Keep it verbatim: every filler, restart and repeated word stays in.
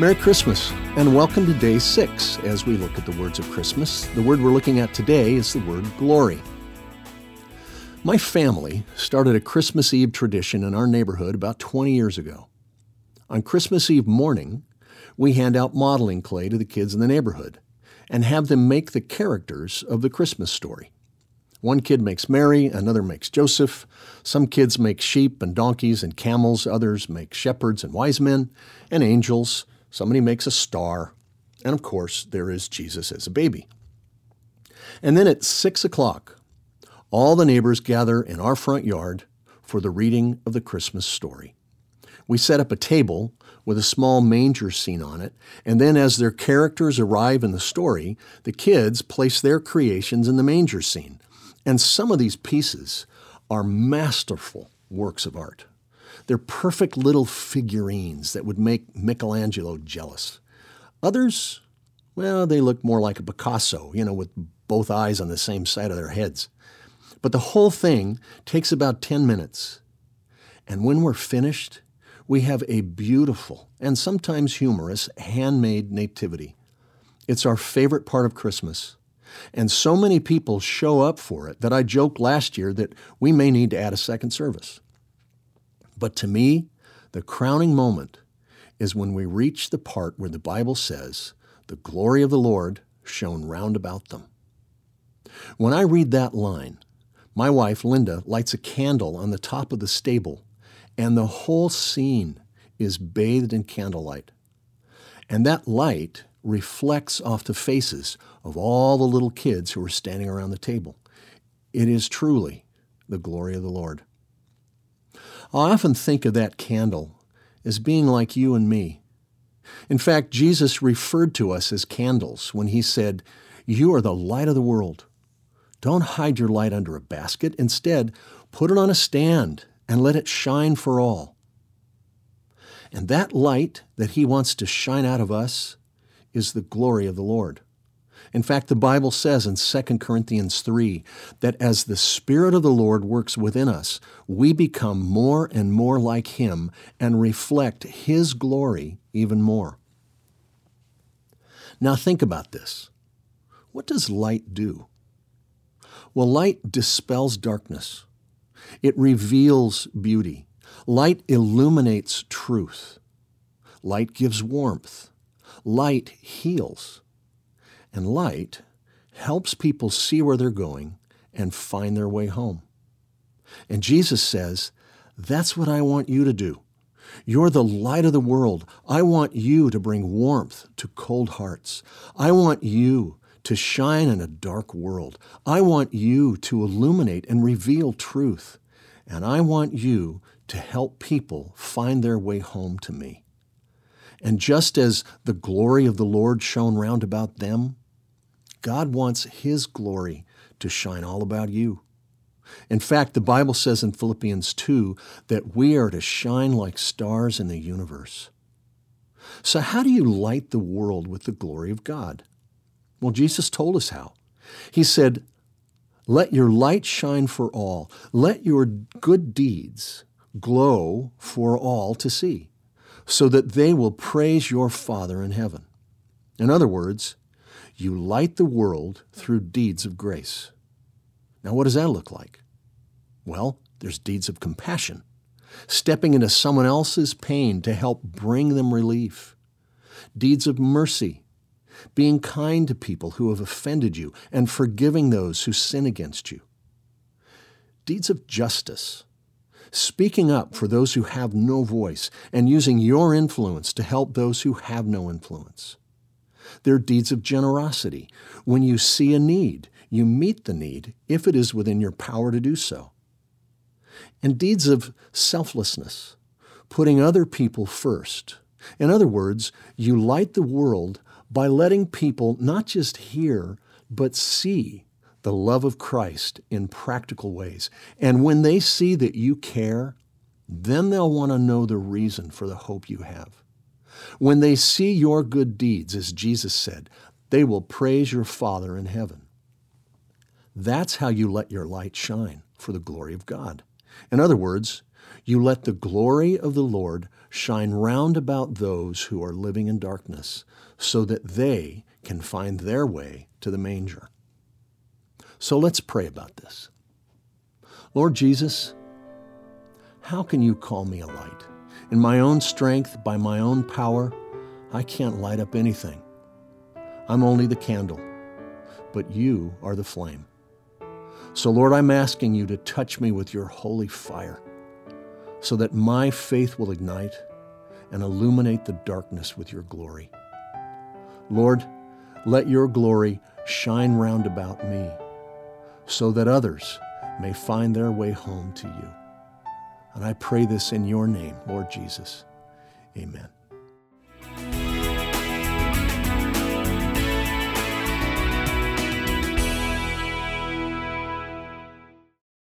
Merry Christmas, and welcome to Day six as we look at the words of Christmas. The word we're looking at today is the word glory. My family started a Christmas Eve tradition in our neighborhood about twenty years ago. On Christmas Eve morning, we hand out modeling clay to the kids in the neighborhood and have them make the characters of the Christmas story. One kid makes Mary, another makes Joseph. Some kids make sheep and donkeys and camels. Others make shepherds and wise men and angels. Somebody makes a star. And of course, there is Jesus as a baby. And then at six o'clock, all the neighbors gather in our front yard for the reading of the Christmas story. We set up a table with a small manger scene on it, and then as their characters arrive in the story, the kids place their creations in the manger scene. And some of these pieces are masterful works of art. They're perfect little figurines that would make Michelangelo jealous. Others, well, they look more like a Picasso, you know, with both eyes on the same side of their heads. But the whole thing takes about ten minutes. And when we're finished, we have a beautiful and sometimes humorous handmade nativity. It's our favorite part of Christmas. And so many people show up for it that I joked last year that we may need to add a second service. But to me, the crowning moment is when we reach the part where the Bible says, "The glory of the Lord shone round about them." When I read that line, my wife, Linda, lights a candle on the top of the stable, and the whole scene is bathed in candlelight. And that light reflects off the faces of all the little kids who are standing around the table. It is truly the glory of the Lord. I often think of that candle as being like you and me. In fact, Jesus referred to us as candles when he said, "You are the light of the world. Don't hide your light under a basket. Instead, put it on a stand and let it shine for all." And that light that he wants to shine out of us is the glory of the Lord. In fact, the Bible says in Second Corinthians three that as the Spirit of the Lord works within us, we become more and more like him and reflect his glory even more. Now think about this. What does light do? Well, light dispels darkness. It reveals beauty. Light illuminates truth. Light gives warmth. Light heals. And light helps people see where they're going and find their way home. And Jesus says, that's what I want you to do. You're the light of the world. I want you to bring warmth to cold hearts. I want you to shine in a dark world. I want you to illuminate and reveal truth. And I want you to help people find their way home to me. And just as the glory of the Lord shone round about them, God wants his glory to shine all about you. In fact, the Bible says in Philippians two that we are to shine like stars in the universe. So how do you light the world with the glory of God? Well, Jesus told us how. He said, "Let your light shine for all. Let your good deeds glow for all to see, so that they will praise your Father in heaven." In other words, you light the world through deeds of grace. Now, what does that look like? Well, there's deeds of compassion, stepping into someone else's pain to help bring them relief. Deeds of mercy, being kind to people who have offended you and forgiving those who sin against you. Deeds of justice, speaking up for those who have no voice and using your influence to help those who have no influence. There are deeds of generosity. When you see a need, you meet the need if it is within your power to do so. And deeds of selflessness, putting other people first. In other words, you light the world by letting people not just hear, but see the love of Christ in practical ways. And when they see that you care, then they'll want to know the reason for the hope you have. When they see your good deeds, as Jesus said, they will praise your Father in heaven. That's how you let your light shine for the glory of God. In other words, You let the glory of the Lord shine round about those who are living in darkness, so that they can find their way to the manger. So let's pray about this. Lord Jesus, how can you call me a light? In my own strength, by my own power, I can't light up anything. I'm only the candle, but you are the flame. So Lord, I'm asking you to touch me with your holy fire, so that my faith will ignite and illuminate the darkness with your glory. Lord, let your glory shine round about me, so that others may find their way home to you. And I pray this in your name, Lord Jesus. Amen.